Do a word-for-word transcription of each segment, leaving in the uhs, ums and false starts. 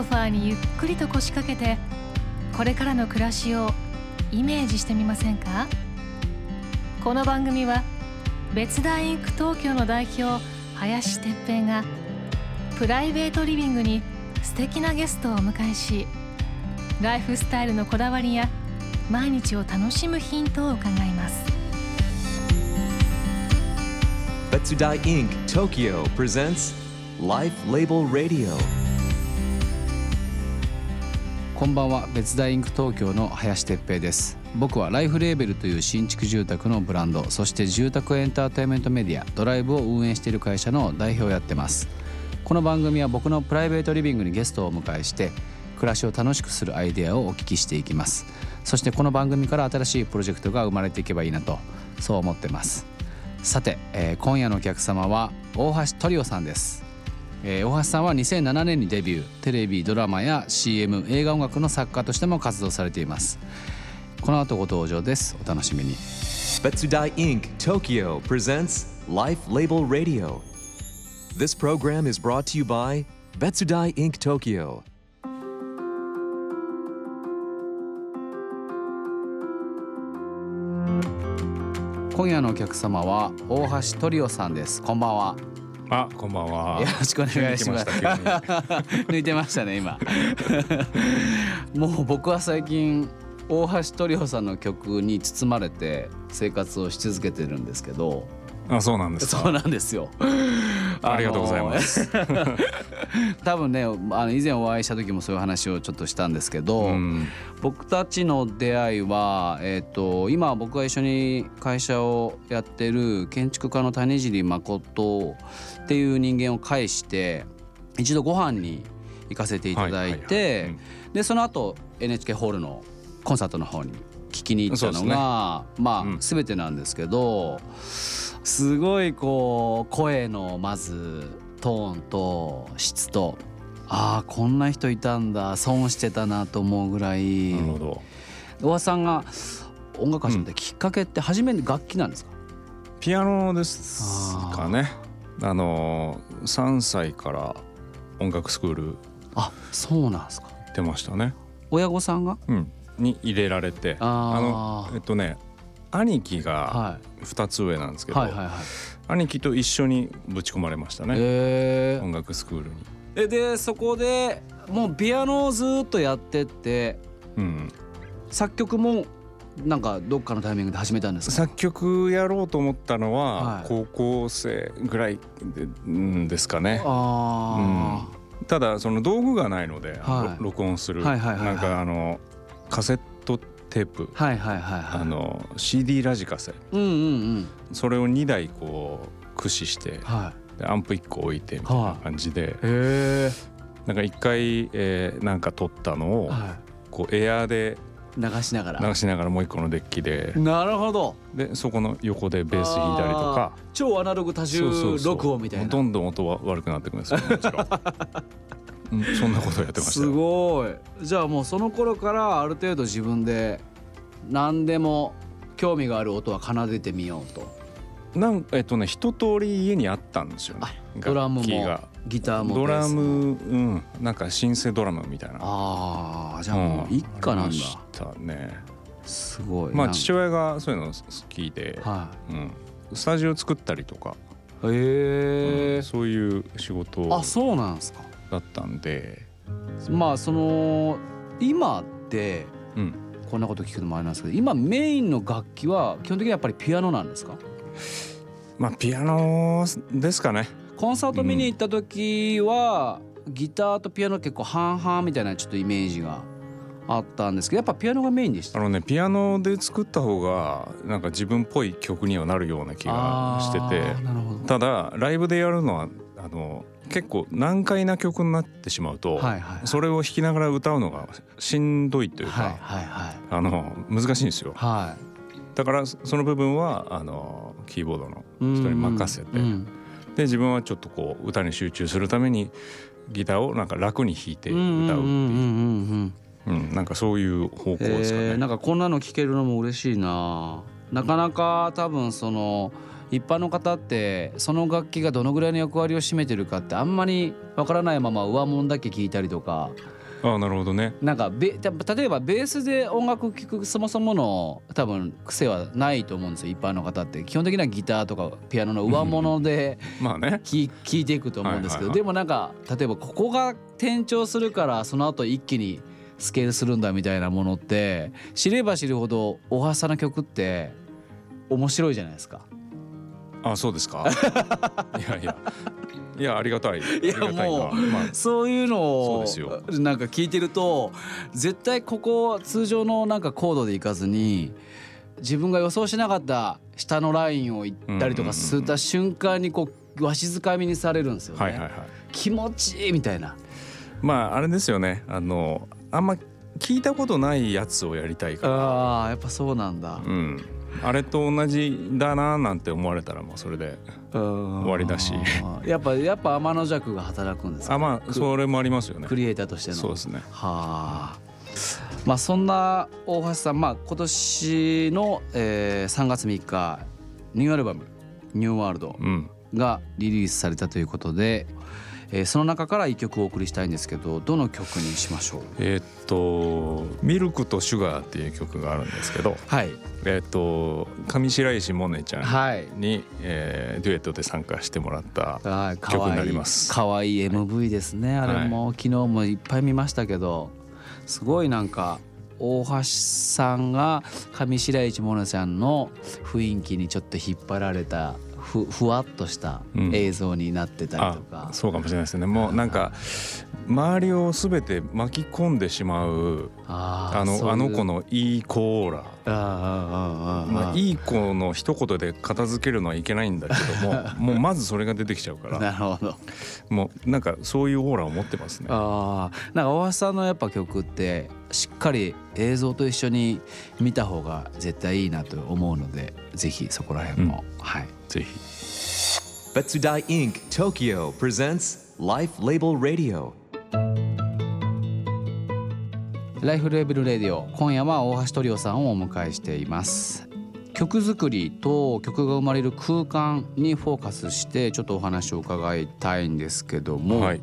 ソファーにゆっくりと腰掛けて、これからの暮らしをイメージしてみませんか？この番組はBetsudai インク Tokyo の代表林哲平がプライベートリビングに素敵なゲストをお迎えし、ライフスタイルのこだわりや毎日を楽しむヒントを伺います。 Betsudai インク Tokyo presents Life Label Radio。 こんばんは、Betsudai インク Tokyo の林哲平です。僕はライフレーベルという新築住宅のブランド、そして住宅エンターテインメントメディアドライブを運営している会社の代表をやってます。この番組は僕のプライベートリビングにゲストをお迎えして、暮らしを楽しくするアイデアをお聞きしていきます。そしてこの番組から新しいプロジェクトが生まれていけばいいなと、そう思ってます。さて、えー、今夜のお客様は大橋トリオさんです。えー、大橋さんはにせんななねんにデビュー、テレビ、ドラマや シーエム、映画音楽の作家としても活動されています。この後ご登場です。お楽しみに。 Betsudai インク Tokyo presents Life Label Radio。 This program is brought to you by Betsudai インク Tokyo。 今夜のお客様は大橋トリオさんです。こんばんは。あ、こんばんは。よろしくお願いします。抜いてましたね今。もう僕は最近大橋トリオさんの曲に包まれて生活をし続けてるんですけど。あ、そうなんですか。そうなんですよ。ありがとうございます。多分ね、あの以前お会いした時もそういう話をちょっとしたんですけど、うん、僕たちの出会いは、えーと、今僕が一緒に会社をやってる建築家の種尻誠っていう人間を介して一度ご飯に行かせていただいて、はいはいはい、うん、でその後 エヌエイチケー ホールのコンサートの方に聞きに行ったのが、ね、まあ、うん、全てなんですけど、すごいこう声のまずトーンと質と、ああこんな人いたんだ、損してたなと思うぐらい。なるほど。大橋さんが音楽始めたきっかけって、初めに楽器なんですか？うん、ピアノですかね。あのさんさいから音楽スクール。あ、そうなんですか。行ってましたね。親御さんが、うん、に入れられて、あ、あのえっとね兄貴がふたつ上なんですけど、はいはいはいはい、兄貴と一緒にぶち込まれましたね、えー、音楽スクールに。えでそこでもうピアノをずっとやってって、うん、作曲もなんかどっかのタイミングで始めたんですか？作曲やろうと思ったのは高校生ぐらいですかね。あ、うん、ただその道具がないので、はい、録音する、はいはいはいはい、なんかあのカセットテープ、はいはいはいはい、あの シーディー ラジカセ、うんうんうん、それをにだいこう駆使して、はい、アンプいっこ置いてみたいな感じで、はい、へ、なんかいっかい、えー、なんか撮ったのを、はい、こうエアーで流しながら流しながらもういっこのデッキで。なるほど。でそこの横でベース弾いたりとか。超アナログ多重録音みたいな。そうそうそう、どんどん音は悪くなってくるんですよ、もちろん。うん、そんなことやってました。すごい。じゃあもうその頃からある程度自分で何でも興味がある音は奏でてみようと。なんえっとね一通り家にあったんですよね。ドラムもギターもドラム、うん、なんかシンセドラムみたいな。ああ、じゃあもう一家なんだ。うん、ありましたね。すごい。まあ父親がそういうの好きで、はい、うん、スタジオ作ったりとか、へえ、うん、そういう仕事を。あ、そうなんですか。だったんで、まあその今って、うん、こんなこと聞くのもあれなんですけど、今メインの楽器は基本的にやっぱりピアノなんですか？まあピアノですかね。コンサート見に行った時は、うん、ギターとピアノ結構半々みたいなちょっとイメージがあったんですけど、やっぱピアノがメインでした。あのね、ピアノで作った方がなんか自分っぽい曲にはなるような気がしてて。なるほど。ただライブでやるのはあの結構難解な曲になってしまうと、はいはいはい、それを弾きながら歌うのがしんどいというか、はいはいはい、あの難しいんですよ、はい、だからその部分はあのキーボードの人に任せて、うんうん、で自分はちょっとこう歌に集中するためにギターをなんか楽に弾いて歌うっていう、なんかそういう方向ですかね、えー、なんかこんなの聴けるのも嬉しいな。なかなか多分その一般の方ってその楽器がどのぐらいの役割を占めてるかってあんまりわからないまま上物だけ聞いたりとか。ああ、なるほどね。なんか例えばベースで音楽聴くそもそもの多分癖はないと思うんですよ、一般の方って。基本的にはギターとかピアノの上物で聴、うんね、いていくと思うんですけど、はいはいはい、でもなんか例えばここが転調するからその後一気にスケールするんだみたいなものって知れば知るほどおはさな曲って面白いじゃないですか。あ、そうですか。いやいやいや、ありがたい。いや、もう、まあ、そういうのをなんか聞いてると絶対ここ通常のなんかコードでいかずに自分が予想しなかった下のラインを行ったりとかする瞬間にこうわしづかみにされるんですよね、はいはいはい、気持ちいいみたいな。まああれですよね、あのあんま聞いたことないやつをやりたいから。あ、やっぱそうなんだ、うん、あれと同じだななんて思われたらもうそれで終わりだし。やっぱやっぱ天の弱が働くんですか、ね。あ、まあそれもありますよね、クリエイターとしての。そうですね。はあ。まあそんな大橋さん、まあ今年の、えー、さんがつみっかニューアルバムニューワールドがリリースされたということで。うん、えー、その中からいっきょくお送りしたいんですけど、どの曲にしましょう。えー、っとミルクとシュガーっていう曲があるんですけど、はい、えー、っと上白石萌音ちゃんに、はいえー、デュエットで参加してもらった曲になります。かわいい、 エムブイ ですね、はい、あれも昨日もいっぱい見ましたけど、すごいなんか大橋さんが上白石萌音ちゃんの雰囲気にちょっと引っ張られたふ, ふわっとした映像になってたりとか、うん、そうかもしれないですね。もうなんか周りを全て巻き込んでしまう あ, あ, のううあの子のいい子オーラ、ああああ、まあ、いい子の一言で片付けるのはいけないんだけどももうまずそれが出てきちゃうからなるほど。もうなんかそういうオーラを持ってますね。あ、なんか大橋さんのやっぱ曲ってしっかり映像と一緒に見た方が絶対いいなと思うので、ぜひそこら辺も、うん、はい、ぜひ。 Betsudai インク Tokyo presents Life Label Radio。 Life Label Radio、 今夜は大橋トリオさんをお迎えしています。曲作りと曲が生まれる空間にフォーカスしてちょっとお話を伺いたいんですけども、はい、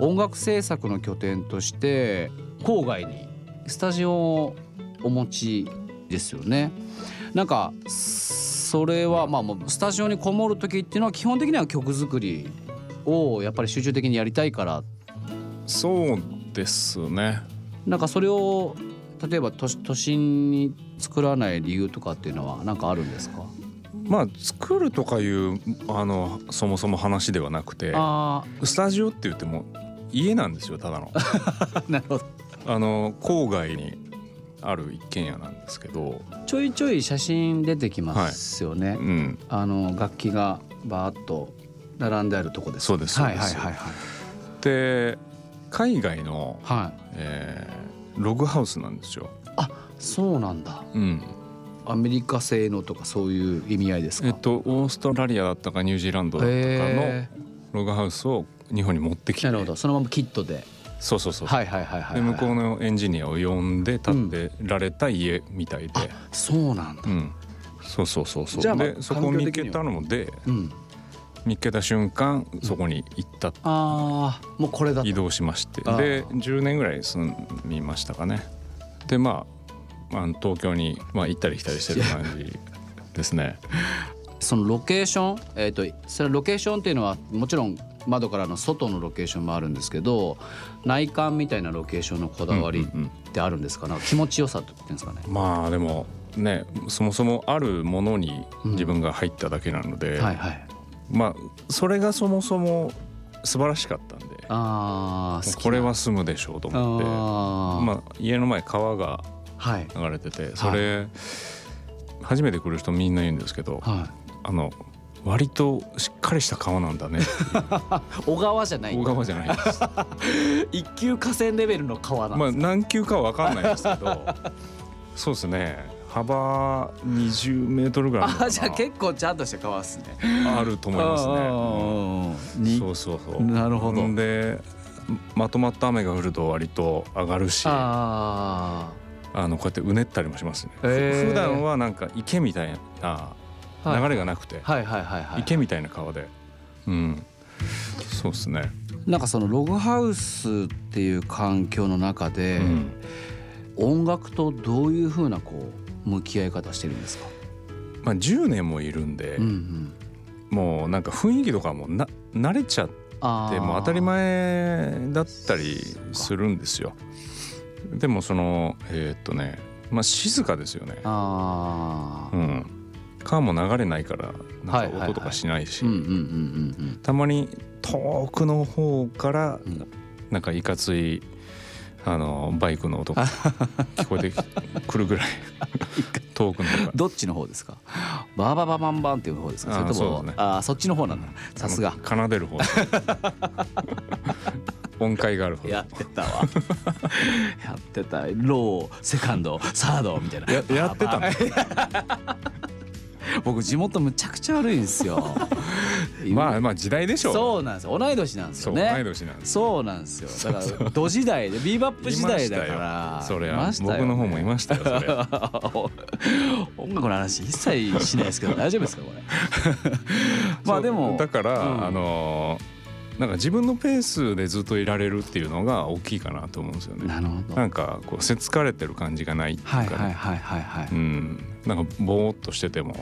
音楽制作の拠点として郊外にスタジオをお持ちですよね。なんかそれはまあもうスタジオにこもる時っていうのは基本的には曲作りをやっぱり集中的にやりたいから。そうですね。なんかそれを例えば 都, 都心に作らない理由とかっていうのはなんかあるんですか。まあ、作るとかいうあのそもそも話ではなくて、あ、スタジオって言っても家なんですよ、ただのなるほど。あの郊外にある一軒家なんですけど、ちょいちょい写真出てきますよね、はい、うん、あの楽器がバーッと並んであるとこです。そうですそうです。で、海外の、はい、えー、ログハウスなんですよ。あ、そうなんだ、うん、アメリカ製のとかそういう意味合いですか。えっと、オーストラリアだったかニュージーランドだったかのログハウスを日本に持ってきて、なるほど、そのままキットで。そうそうそう、はいはいはいはい、で向こうのエンジニアを呼んで建てられた家みたいで、うん、あ、そうなんだ、うん、そうそうそうそう。じゃあ、まあ、でそこを見つけたので、うん、見つけた瞬間そこに行った、うん、あ、もうこれだと移動しまして、でじゅうねんぐらい住みましたかね。で、まあ、あの東京に、まあ、行ったり来たりしてる感じですねそのロケーション、えーと、それロケーションっていうのはもちろん窓からの外のロケーションもあるんですけど、内観みたいなロケーションのこだわりってあるんですかね、うんうんうん、気持ちよさって言ってんですかね。まあでもね、そもそもあるものに自分が入っただけなので、うん、はいはい、まあそれがそもそも素晴らしかったんで、あ、これは住むでしょうと思って、あ、まあ、家の前川が流れてて、はい、それ、はい、初めて来る人みんな言うんですけど、はい、あの割としっかりした川なんだね小川じゃない、小川じゃないです一級河川レベルの川なんですか。まあ、何級かは分かんないですけどそうですね、幅にじゅうメートルぐらいのかな。あ、じゃあ結構ちゃんとした川ですね。あると思いますね、うん、そうそうそう。なるほど。でまとまった雨が降ると割と上がるし、ああのこうやってうねったりもしますね、えー、普段はなんか池みたいな流れがなくて、はいはいはいはい、池みたいな川で、うん、そうですね。なんかそのログハウスっていう環境の中で、うん、音楽とどういう風なこう向き合い方してるんですか？まあ、じゅうねんもいるんで、うんうん、もうなんか雰囲気とかもな慣れちゃってもう当たり前だったりするんですよ。でもそのえー、っとね、まあ、静かですよね。あ、うん、川も流れないからなんか音とかしないし、たまに遠くの方からなんかいかついあのバイクの音が聞こえてくるぐらい遠くの方がどっちの方ですか？バーバババンバンっていう方ですか？それとも そうですね、あ、そっちの方なんだ。さすが奏でる方音階があるほどやってたわやってた。ローセカンドサードみたいな や, やってた僕地元むちゃくちゃ悪いんですよまあまあ時代でしょう。そうなんですよ、同い年なんですよね。そう、同い年なんです。そうなんですよ。だからド時代でビーバップ時代だから。それは僕の方もいましたよそれ音楽の話一切しないですけど大丈夫ですかこれまあでもだから、うん、あのーなんか自分のペースでずっといられるっていうのが大きいかなと思うんですよね。なるほど。なんかこうせつかれてる感じがないっていうか、ね、はいはいはいはい、はい、うん、なんかぼーっとしてても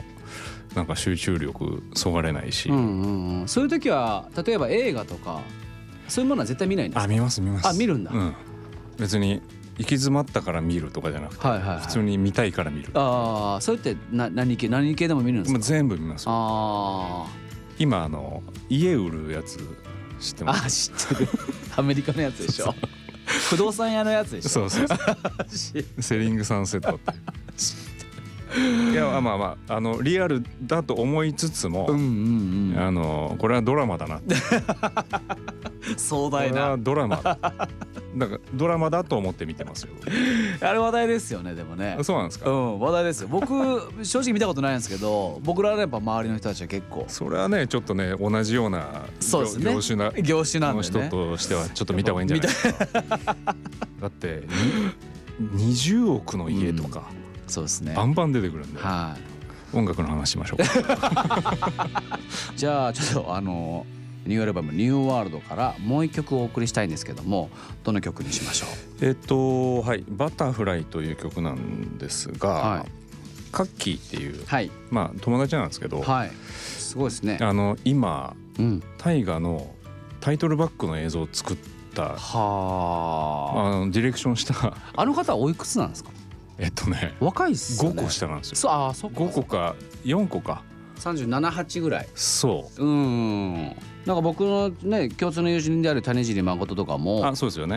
なんか集中力そがれないし、うんうんうん、そういう時は例えば映画とかそういうものは絶対見ないんですか？あ、見ます見ます。あ、見るんだ、うん、別に行き詰まったから見るとかじゃなくて、はいはいはい、普通に見たいから見る。ああ、それってな、何系、何系でも見るんですか？全部見ますよ。あ、今あの家売るやつ知ってます？あ、知ってるアメリカのやつでしょ不動産屋のやつでしょ。そうそうそうセリングサンセットっていや、まあまあ、あのリアルだと思いつつも、うんうんうん、あのこれはドラマだなって壮大な、これはドラマだなんかドラマだと思って見てますよあれ話題ですよね。でもね。そうなんですか？うん、話題ですよ。僕正直見たことないんですけど僕らはやっぱ周りの人たちは結構それはねちょっとね同じような、そうですね、業種な、業種なんでね、の人としてはちょっと見た方がいいんじゃないですかだってにじゅうおくの家とか、うん、そうですね、バンバン出てくるんで、はい、音楽の話しましょうじゃあちょっとあのニューアルバムニューワールドからもう一曲お送りしたいんですけども、どの曲にしましょう？えっと、はい、バタフライという曲なんですが、はい、カッキーっていう、はい、まあ、友達なんですけど、はい、すごいですね。あの今、うん、大河のタイトルバックの映像を作った、はあ、あのディレクションしたあの方はおいくつなんですか？えっとね、若いっすよね。ごこ下なんですよ。そう、あ、そっか、ごこかよんこかさんじゅうなな、はちぐらい。そう、うん、なんか僕のね共通の友人である種尻誠とかも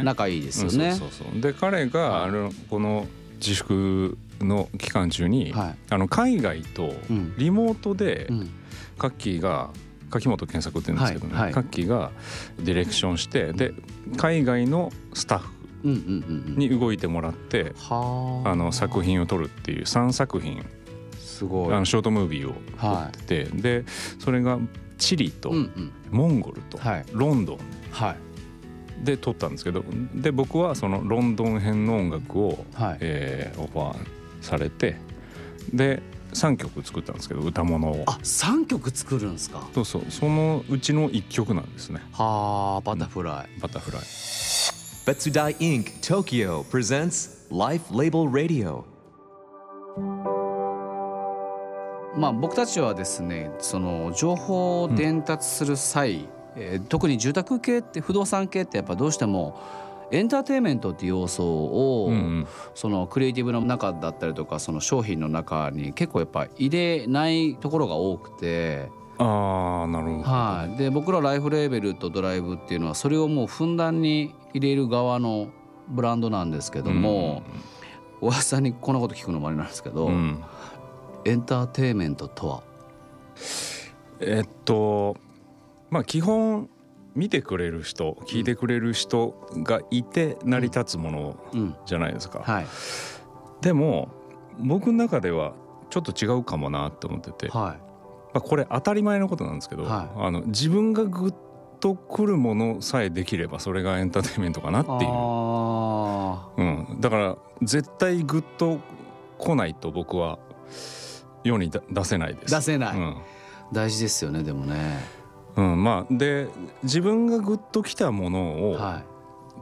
仲いいですよね。で彼があのこの自粛の期間中に、はい、あの海外とリモートで、うん、カッキーが柿本健作って言うんですけどね、はいはい、カッキーがディレクションしてで海外のスタッフに動いてもらって、うんうんうん、あの作品を撮るっていうさんさくひん、すごい、あのショートムービーを撮ってて、はい、でそれがチリとモンゴルとロンドンで撮ったんですけど、で僕はそのロンドン編の音楽をえオファーされてでさんきょく作ったんですけど、歌物を。あ、さんきょく作るんですか？そうそう、そのうちのいっきょくなんですね。はー、バタフライ。バタフライ。Betsudai インク Tokyo presents Life Label Radio。まあ、僕たちはですね、その情報を伝達する際、えー、特に住宅系って不動産系ってやっぱどうしてもエンターテインメントっていう要素を、うんうん、そのクリエイティブの中だったりとかその商品の中に結構やっぱ入れないところが多くて、あー、なるほど、はい、で僕らライフレーベルとドライブっていうのはそれをもうふんだんに入れる側のブランドなんですけども、うん、おやさんにこんなこと聞くのもあれなんですけど、うん、エンターテインメントとは？えっとまあ基本見てくれる人、うん、聞いてくれる人がいて成り立つものじゃないですか、うんうん、はい、でも僕の中ではちょっと違うかもなと思ってて、はい、まあ、これ当たり前のことなんですけど、はい、あの自分がグッとくるものさえできればそれがエンターテインメントかなっていう。あ、うん、だから絶対グッと来ないと僕は世に出せないです。出せない、うん、大事ですよねでもね、うんまあ、で自分がグッときたものを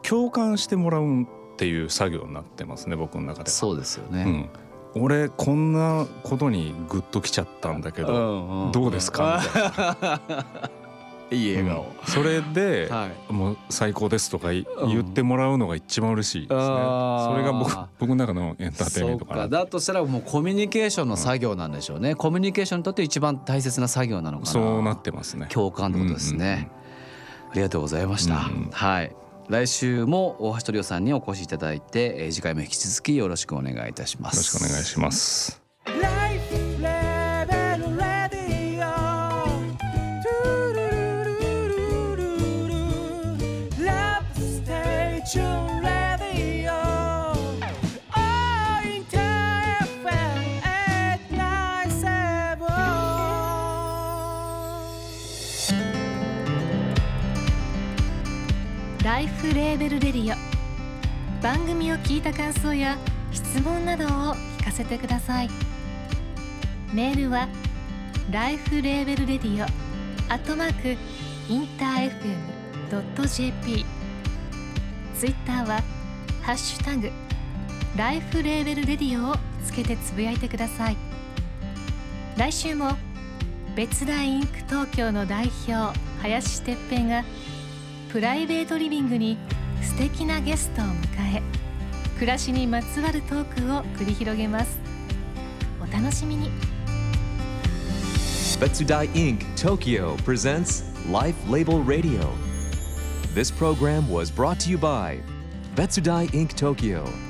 共感してもらうっていう作業になってますね僕の中では。そうですよね、うん、俺こんなことにグッときちゃったんだけど、うんうん、どうですかみたいな。いい笑顔、うん、それで、はい、もう最高ですとか言ってもらうのが一番嬉しいですね、うん、それが 僕, 僕の中のエンターテインメントかな。そうか、だとしたらもうコミュニケーションの作業なんでしょうね、うん、コミュニケーションにとって一番大切な作業なのかな。そうなってますね。共感のことですね、うんうん、ありがとうございました、うんうん、はい、来週も大橋トリオさんにお越しいただいて、えー、次回も引き続きよろしくお願いいたします。よろしくお願いします。ライフレーベルレディオ、番組を聞いた感想や質問などを聞かせてください。メールは ライフレーベルレディオ アットマーク インターエフエム ドット ジェーピー、 ツイッターはハッシュタグライフレーベルレディオをつけてつぶやいてください。来週も別大インク東京の代表林哲平がプライベートリビングに素敵なゲストを迎え、暮らしにまつわるトークを繰り広げます。お楽しみに。 Betsudai インク Tokyo presents Life Label Radio. This program was brought to you by Betsudai インク Tokyo.